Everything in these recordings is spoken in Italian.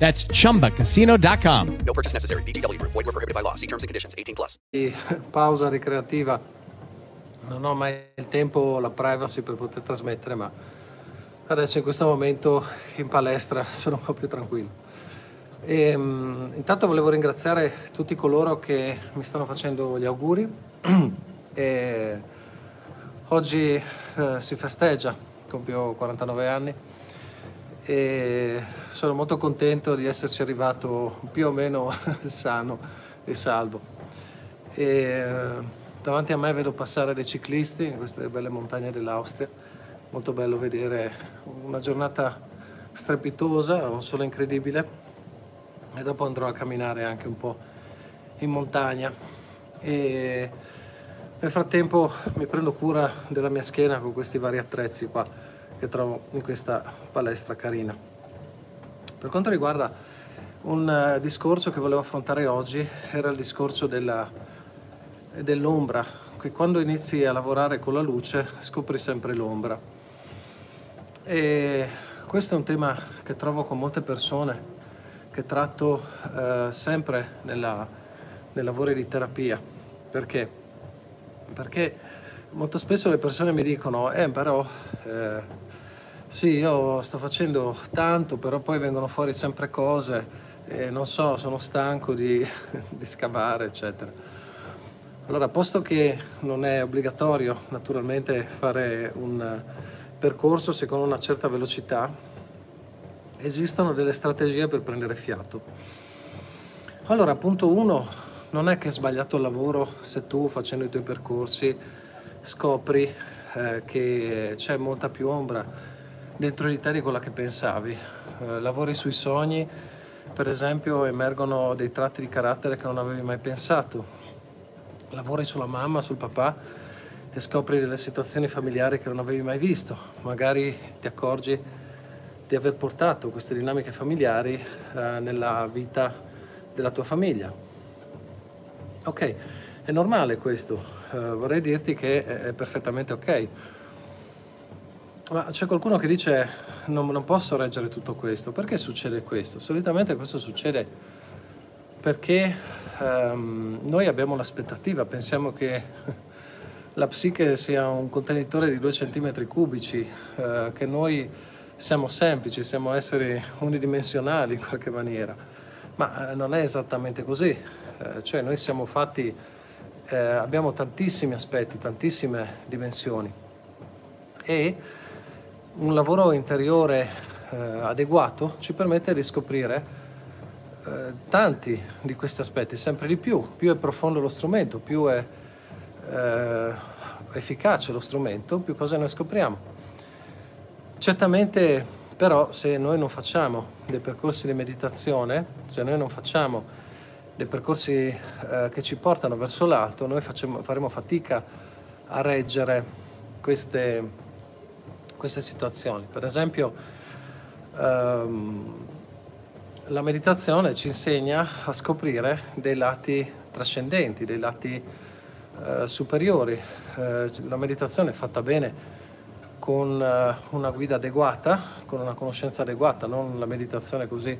That's chumbacasino.com. No purchase necessary. VGW Group. Void where prohibited by law. See terms and conditions. 18 plus. Pausa ricreativa. Non ho mai il tempo, la privacy per poter trasmettere, ma adesso in questo momento in palestra sono un po' più tranquillo. E, intanto volevo ringraziare tutti coloro che mi stanno facendo gli auguri. E oggi si festeggia, compio 49 anni. E sono molto contento di esserci arrivato più o meno sano e salvo. E davanti a me vedo passare dei ciclisti in queste belle montagne dell'Austria. Molto bello vedere una giornata strepitosa, un sole incredibile, e dopo andrò a camminare anche un po' in montagna. E nel frattempo mi prendo cura della mia schiena con questi vari attrezzi qua che trovo in questa palestra carina. Per quanto riguarda un discorso che volevo affrontare oggi, era il discorso dell'ombra, che quando inizi a lavorare con la luce scopri sempre l'ombra. E questo è un tema che trovo con molte persone, che tratto sempre nei lavori di terapia. Perché? Perché molto spesso le persone mi dicono sì, io sto facendo tanto, però poi vengono fuori sempre cose, e non so, sono stanco di scavare, eccetera. Allora, posto che non è obbligatorio, naturalmente, fare un percorso secondo una certa velocità, esistono delle strategie per prendere fiato. Allora, punto 1, non è che è sbagliato il lavoro se tu, facendo i tuoi percorsi, scopri che c'è molta più ombra dentro di te di quella che pensavi. Lavori sui sogni, per esempio, emergono dei tratti di carattere che non avevi mai pensato. Lavori sulla mamma, sul papà, e scopri delle situazioni familiari che non avevi mai visto. Magari ti accorgi di aver portato queste dinamiche familiari nella vita della tua famiglia. Ok, è normale questo, vorrei dirti che è perfettamente ok. Ma c'è qualcuno che dice non posso reggere tutto questo. Perché succede questo? Solitamente questo succede perché noi abbiamo l'aspettativa, pensiamo che la psiche sia un contenitore di 2 centimetri cubici, che noi siamo semplici, siamo esseri unidimensionali in qualche maniera, ma non è esattamente così. Cioè noi siamo fatti, abbiamo tantissimi aspetti, tantissime dimensioni, e un lavoro interiore adeguato ci permette di scoprire tanti di questi aspetti, sempre di più. Più è profondo lo strumento, più è efficace lo strumento, più cose noi scopriamo. Certamente, però, se noi non facciamo dei percorsi di meditazione, se noi non facciamo dei percorsi che ci portano verso l'alto, noi faremo fatica a reggere queste situazioni. Per esempio, la meditazione ci insegna a scoprire dei lati trascendenti, dei lati superiori. La meditazione è fatta bene con una guida adeguata, con una conoscenza adeguata, non la meditazione così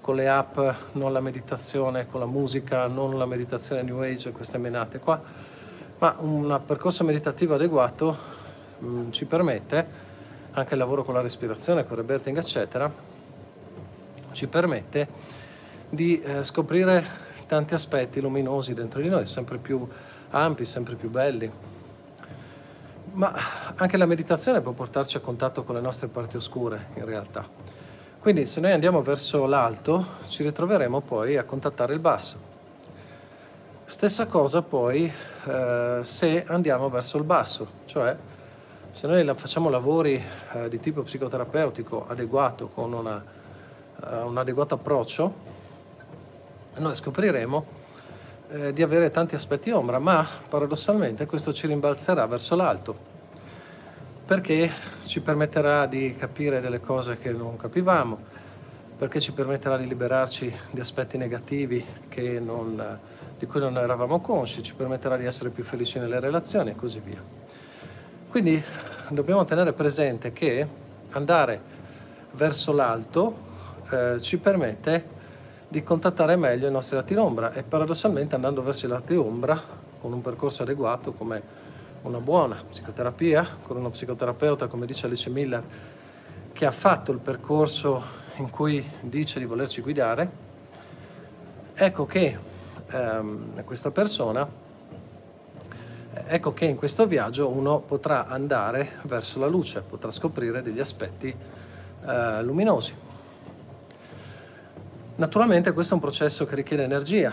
con le app, non la meditazione con la musica, non la meditazione New Age, queste menate qua, ma un percorso meditativo adeguato ci permette, anche il lavoro con la respirazione, con il rebirthing, eccetera, ci permette di scoprire tanti aspetti luminosi dentro di noi, sempre più ampi, sempre più belli. Ma anche la meditazione può portarci a contatto con le nostre parti oscure, in realtà. Quindi se noi andiamo verso l'alto, ci ritroveremo poi a contattare il basso. Stessa cosa poi se andiamo verso il basso, cioè se noi facciamo lavori di tipo psicoterapeutico adeguato, con un adeguato approccio, noi scopriremo di avere tanti aspetti ombra, ma paradossalmente questo ci rimbalzerà verso l'alto, perché ci permetterà di capire delle cose che non capivamo, perché ci permetterà di liberarci di aspetti negativi di cui non eravamo consci, ci permetterà di essere più felici nelle relazioni e così via. Quindi dobbiamo tenere presente che andare verso l'alto ci permette di contattare meglio i nostri lati ombra, e paradossalmente andando verso i lati ombra con un percorso adeguato come una buona psicoterapia, con uno psicoterapeuta come dice Alice Miller, che ha fatto il percorso in cui dice di volerci guidare, ecco che in questo viaggio uno potrà andare verso la luce, potrà scoprire degli aspetti luminosi. Naturalmente questo è un processo che richiede energia,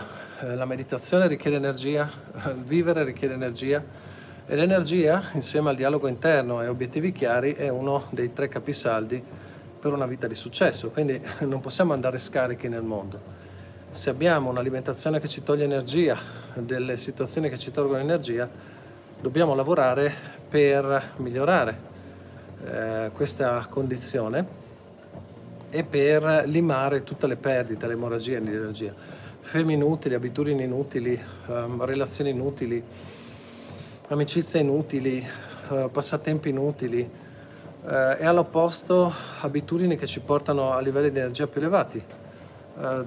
la meditazione richiede energia, il vivere richiede energia, e l'energia insieme al dialogo interno e obiettivi chiari è uno dei 3 capisaldi per una vita di successo, quindi non possiamo andare scarichi nel mondo. Se abbiamo un'alimentazione che ci toglie energia, delle situazioni che ci tolgono energia, dobbiamo lavorare per migliorare questa condizione e per limare tutte le perdite, le emorragie di energia. Film inutili, abitudini inutili, relazioni inutili, amicizie inutili, passatempi inutili e all'opposto abitudini che ci portano a livelli di energia più elevati.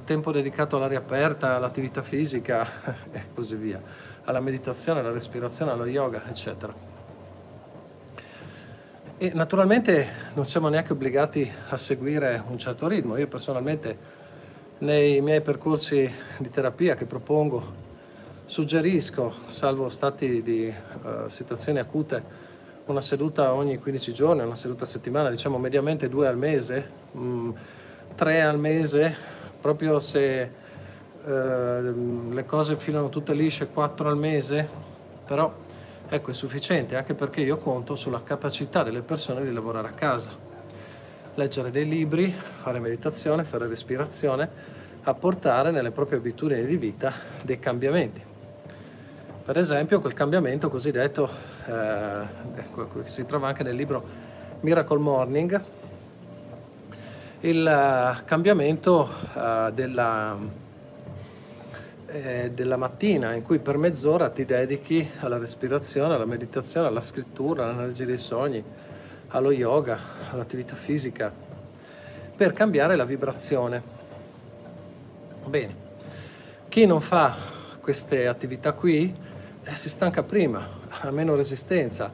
Tempo dedicato all'aria aperta, all'attività fisica e così via, alla meditazione, alla respirazione, allo yoga, eccetera. E naturalmente non siamo neanche obbligati a seguire un certo ritmo. Io personalmente nei miei percorsi di terapia che propongo suggerisco, salvo stati di situazioni acute, una seduta ogni 15 giorni, una seduta a settimana, diciamo mediamente 2 al mese, 3 al mese proprio se le cose filano tutte lisce, 4 al mese, però ecco, è sufficiente, anche perché io conto sulla capacità delle persone di lavorare a casa, leggere dei libri, fare meditazione, fare respirazione, apportare nelle proprie abitudini di vita dei cambiamenti. Per esempio quel cambiamento cosiddetto, che si trova anche nel libro Miracle Morning, il cambiamento della mattina, in cui per mezz'ora ti dedichi alla respirazione, alla meditazione, alla scrittura, all'analisi dei sogni, allo yoga, all'attività fisica, per cambiare la vibrazione. Bene, chi non fa queste attività qui si stanca prima, ha meno resistenza,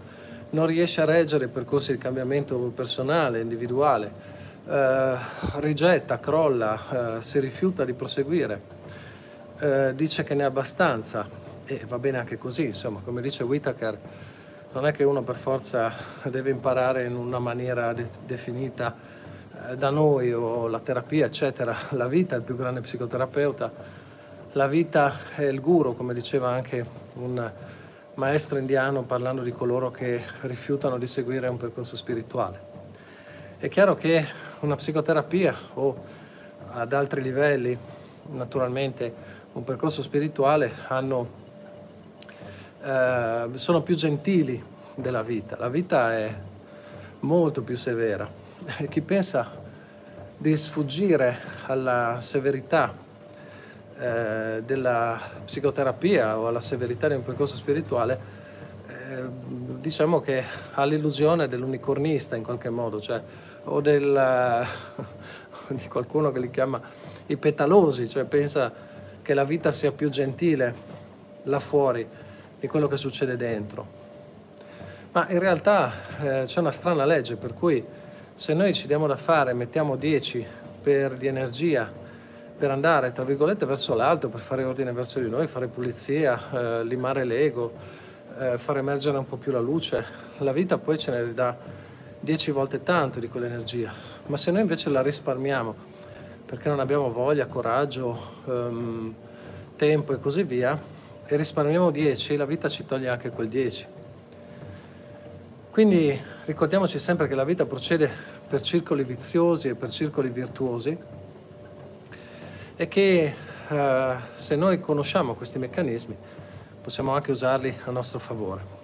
non riesce a reggere i percorsi di cambiamento personale, individuale, rigetta, crolla, si rifiuta di proseguire, dice che ne ha abbastanza, e va bene anche così, insomma, come dice Whitaker, non è che uno per forza deve imparare in una maniera definita da noi, o la terapia, eccetera. La vita è il più grande psicoterapeuta, la vita è il guru, come diceva anche un maestro indiano parlando di coloro che rifiutano di seguire un percorso spirituale. È chiaro che una psicoterapia, o ad altri livelli naturalmente un percorso spirituale, sono più gentili della vita. La vita è molto più severa, e chi pensa di sfuggire alla severità della psicoterapia o alla severità di un percorso spirituale, diciamo che ha l'illusione dell'unicornista in qualche modo, cioè di qualcuno che li chiama i petalosi, cioè pensa che la vita sia più gentile là fuori di quello che succede dentro. Ma in realtà c'è una strana legge per cui se noi ci diamo da fare, mettiamo 10 per di energia per andare, tra virgolette, verso l'alto, per fare ordine verso di noi, fare pulizia, limare l'ego, far emergere un po' più la luce. La vita poi ce ne ridà 10 volte tanto di quell'energia, ma se noi invece la risparmiamo perché non abbiamo voglia, coraggio, tempo e così via, e risparmiamo 10, la vita ci toglie anche quel 10. Quindi ricordiamoci sempre che la vita procede per circoli viziosi e per circoli virtuosi, e che se noi conosciamo questi meccanismi possiamo anche usarli a nostro favore.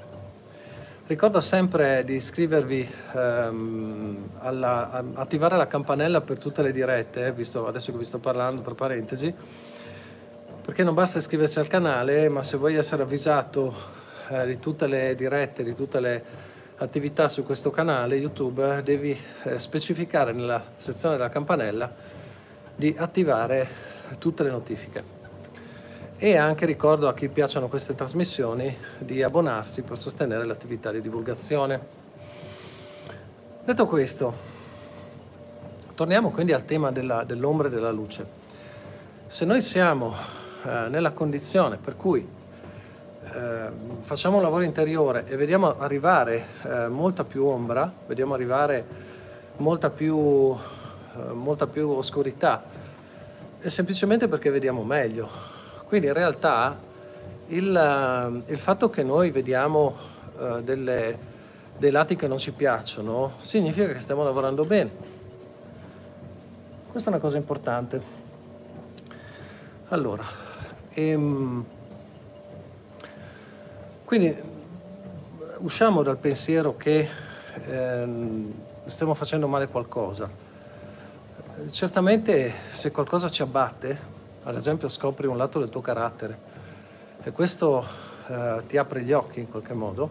Ricordo sempre di iscrivervi, attivare la campanella per tutte le dirette, visto, adesso che vi sto parlando, tra parentesi, perché non basta iscriversi al canale, ma se vuoi essere avvisato di tutte le dirette, di tutte le attività su questo canale YouTube, devi specificare nella sezione della campanella di attivare tutte le notifiche. E anche ricordo a chi piacciono queste trasmissioni di abbonarsi per sostenere l'attività di divulgazione. Detto questo, torniamo quindi al tema dell'ombra e della luce. Se noi siamo nella condizione per cui facciamo un lavoro interiore e vediamo arrivare molta più ombra, vediamo arrivare molta più oscurità, è semplicemente perché vediamo meglio. Quindi in realtà il fatto che noi vediamo dei lati che non ci piacciono significa che stiamo lavorando bene. Questa è una cosa importante. Allora, quindi usciamo dal pensiero che stiamo facendo male qualcosa. Certamente se qualcosa ci abbatte, ad esempio scopri un lato del tuo carattere e questo ti apre gli occhi in qualche modo,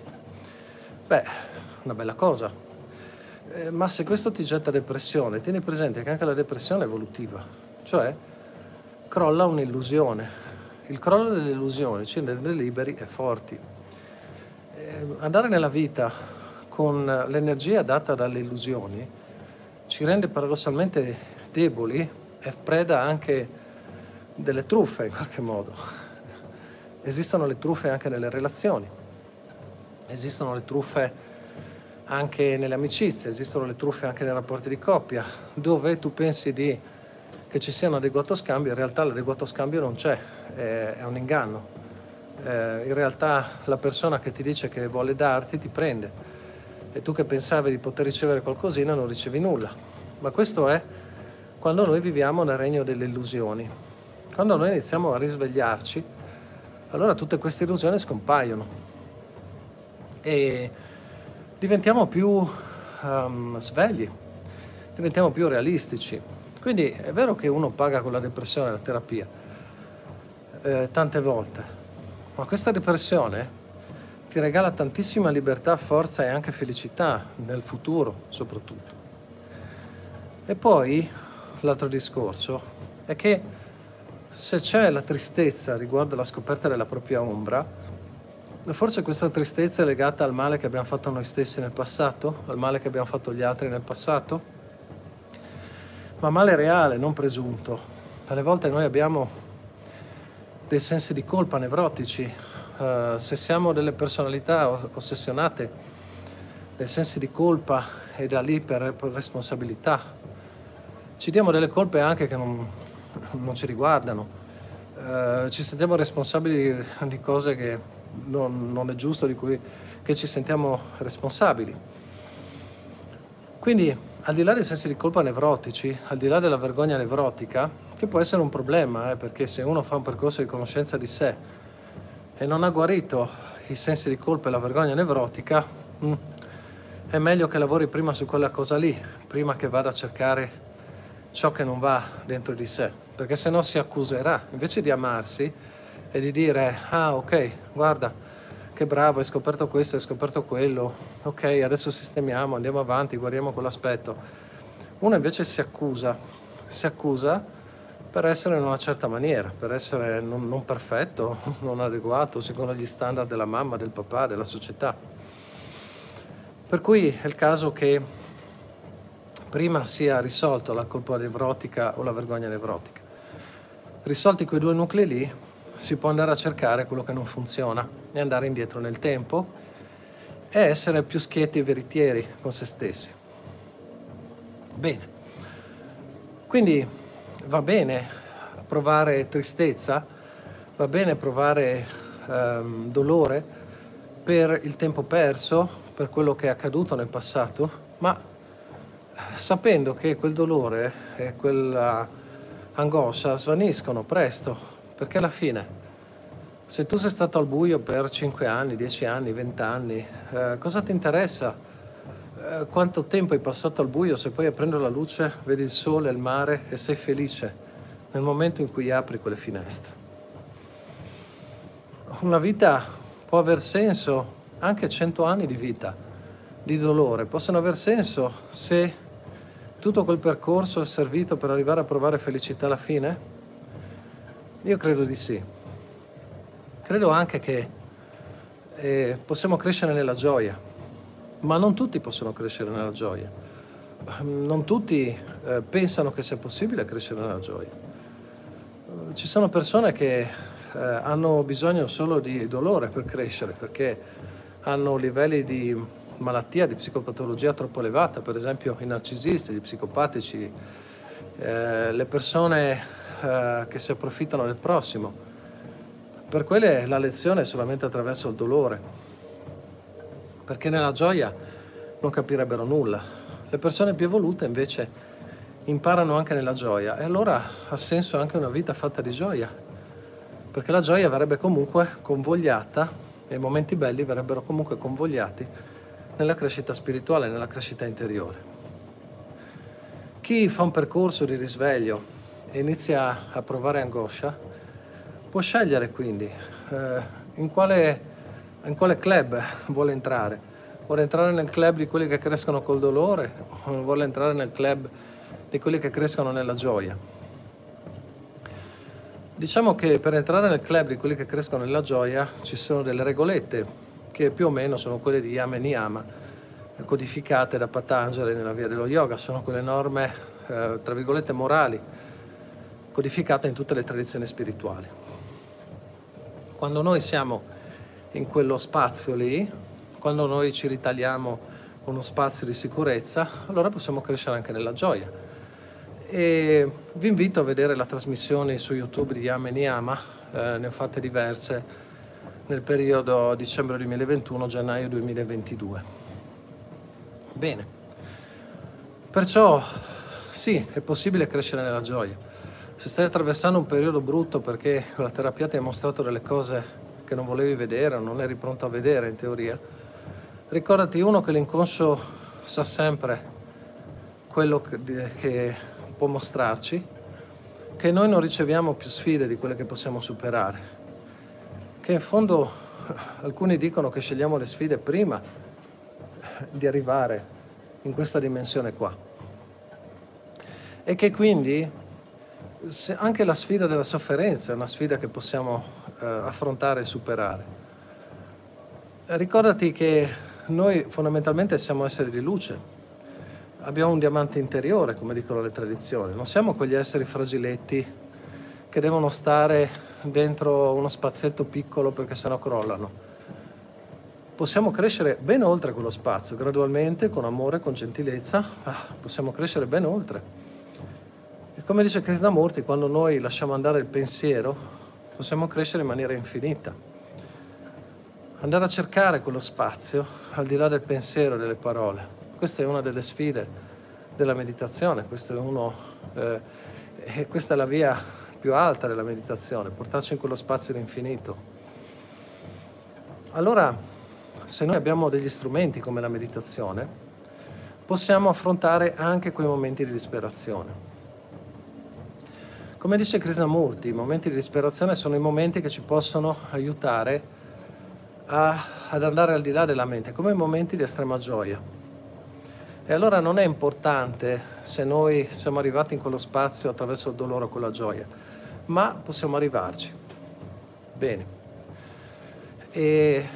beh, una bella cosa. Ma se questo ti getta depressione, tieni presente che anche la depressione è evolutiva, cioè crolla un'illusione. Il crollo delle illusioni ci rende liberi e forti. Andare nella vita con l'energia data dalle illusioni ci rende paradossalmente deboli e preda anche delle truffe in qualche modo. Esistono le truffe anche nelle relazioni, esistono le truffe anche nelle amicizie, esistono le truffe anche nei rapporti di coppia, dove tu pensi che ci sia un adeguato scambio, in realtà l'adeguato scambio non c'è, è un inganno. In realtà la persona che ti dice che vuole darti ti prende, e tu che pensavi di poter ricevere qualcosina non ricevi nulla. Ma questo è quando noi viviamo nel regno delle illusioni. Quando noi iniziamo a risvegliarci, allora tutte queste illusioni scompaiono e diventiamo più svegli, diventiamo più realistici. Quindi è vero che uno paga con la depressione la terapia tante volte, ma questa depressione ti regala tantissima libertà, forza e anche felicità nel futuro soprattutto. E poi l'altro discorso è che se c'è la tristezza riguardo alla scoperta della propria ombra, forse questa tristezza è legata al male che abbiamo fatto noi stessi nel passato, al male che abbiamo fatto gli altri nel passato, ma male reale, non presunto. Alle volte noi abbiamo dei sensi di colpa nevrotici. Se siamo delle personalità ossessionate dai sensi di colpa e da lì per responsabilità ci diamo delle colpe anche che non ci riguardano, ci sentiamo responsabili di cose che non è giusto che ci sentiamo responsabili. Quindi al di là dei sensi di colpa nevrotici, al di là della vergogna nevrotica, che può essere un problema, perché se uno fa un percorso di conoscenza di sé e non ha guarito i sensi di colpa e la vergogna nevrotica, è meglio che lavori prima su quella cosa lì, prima che vada a cercare ciò che non va dentro di sé, perché sennò si accuserà. Invece di amarsi e di dire ok, guarda che bravo, hai scoperto questo, hai scoperto quello, ok, adesso sistemiamo, andiamo avanti, guardiamo quell'aspetto, uno invece si accusa per essere in una certa maniera, per essere non perfetto, non adeguato, secondo gli standard della mamma, del papà, della società. Per cui è il caso che prima sia risolto la colpa nevrotica o la vergogna nevrotica. Risolti quei due nuclei lì, si può andare a cercare quello che non funziona e andare indietro nel tempo e essere più schietti e veritieri con se stessi. Bene. Quindi va bene provare tristezza, va bene provare dolore per il tempo perso, per quello che è accaduto nel passato, ma sapendo che quel dolore e quella angoscia svaniscono presto, perché alla fine se tu sei stato al buio per 5 anni, 10 anni, 20 anni, cosa ti interessa? Quanto tempo hai passato al buio se poi aprendo la luce vedi il sole, il mare e sei felice nel momento in cui apri quelle finestre. Una vita può aver senso, anche 100 anni di vita, di dolore, possono aver senso se tutto quel percorso è servito per arrivare a provare felicità alla fine? Io credo di sì. Credo anche che possiamo crescere nella gioia, ma non tutti possono crescere nella gioia. Non tutti pensano che sia possibile crescere nella gioia. Ci sono persone che hanno bisogno solo di dolore per crescere, perché hanno livelli di malattia, di psicopatologia troppo elevata, per esempio i narcisisti, gli psicopatici, le persone che si approfittano del prossimo. Per quelle la lezione è solamente attraverso il dolore, perché nella gioia non capirebbero nulla. Le persone più evolute invece imparano anche nella gioia e allora ha senso anche una vita fatta di gioia, perché la gioia verrebbe comunque convogliata e i momenti belli verrebbero comunque convogliati nella crescita spirituale, nella crescita interiore. Chi fa un percorso di risveglio e inizia a provare angoscia può scegliere quindi in quale club vuole entrare. Vuole entrare nel club di quelli che crescono col dolore o vuole entrare nel club di quelli che crescono nella gioia? Diciamo che per entrare nel club di quelli che crescono nella gioia ci sono delle regolette che più o meno sono quelle di Yama e Niyama, codificate da Patanjali nella via dello yoga. Sono quelle norme, tra virgolette, morali, codificate in tutte le tradizioni spirituali. Quando noi siamo in quello spazio lì, quando noi ci ritagliamo uno spazio di sicurezza, allora possiamo crescere anche nella gioia. E vi invito a vedere la trasmissione su YouTube di Yama e Niyama, ne ho fatte diverse nel periodo dicembre 2021, gennaio 2022. Bene, perciò sì, è possibile crescere nella gioia. Se stai attraversando un periodo brutto perché la terapia ti ha mostrato delle cose che non volevi vedere o non eri pronto a vedere in teoria, ricordati che l'inconscio sa sempre quello che può mostrarci, che noi non riceviamo più sfide di quelle che possiamo superare, che in fondo alcuni dicono che scegliamo le sfide prima di arrivare in questa dimensione qua e che quindi se anche la sfida della sofferenza è una sfida che possiamo affrontare e superare. Ricordati che noi fondamentalmente siamo esseri di luce, abbiamo un diamante interiore, come dicono le tradizioni, non siamo quegli esseri fragiletti che devono stare dentro uno spazietto piccolo perché sennò crollano. Possiamo crescere ben oltre quello spazio, gradualmente, con amore, con gentilezza, possiamo crescere ben oltre. Come dice Krishnamurti, quando noi lasciamo andare il pensiero, possiamo crescere in maniera infinita. Andare a cercare quello spazio, al di là del pensiero e delle parole. Questa è una delle sfide della meditazione, questa è la via più alta della meditazione, portarci in quello spazio infinito. Allora, se noi abbiamo degli strumenti come la meditazione, possiamo affrontare anche quei momenti di disperazione. Come dice Krishnamurti, i momenti di disperazione sono i momenti che ci possono aiutare ad andare al di là della mente, come i momenti di estrema gioia. E allora non è importante se noi siamo arrivati in quello spazio attraverso il dolore o con la gioia, ma possiamo arrivarci. Bene. E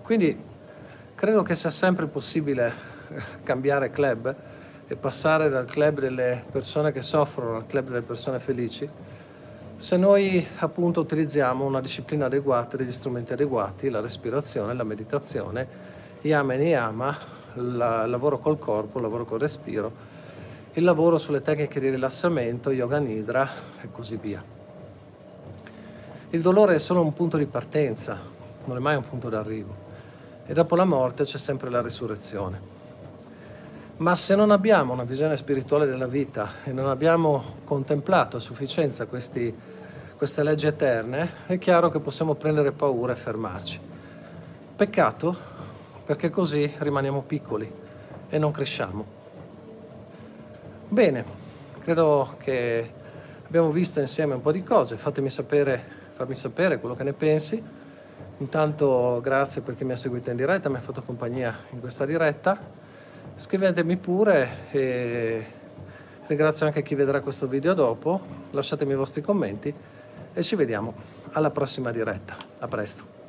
quindi credo che sia sempre possibile cambiare club e passare dal club delle persone che soffrono al club delle persone felici, Se noi appunto utilizziamo una disciplina adeguata, degli strumenti adeguati, la respirazione, la meditazione, yama e niyama, il lavoro col corpo, il lavoro col respiro, il lavoro sulle tecniche di rilassamento, yoga nidra e così via. Il dolore è solo un punto di partenza, non è mai un punto d'arrivo, e dopo la morte c'è sempre la risurrezione. Ma se non abbiamo una visione spirituale della vita e non abbiamo contemplato a sufficienza queste leggi eterne, è chiaro che possiamo prendere paura e fermarci. Peccato, perché così rimaniamo piccoli e non cresciamo. Bene, credo che abbiamo visto insieme un po' di cose. Fammi sapere quello che ne pensi. Intanto grazie per chi mi ha seguito in diretta, mi ha fatto compagnia in questa diretta. Scrivetemi pure, e ringrazio anche chi vedrà questo video dopo. Lasciatemi i vostri commenti e ci vediamo alla prossima diretta. A presto.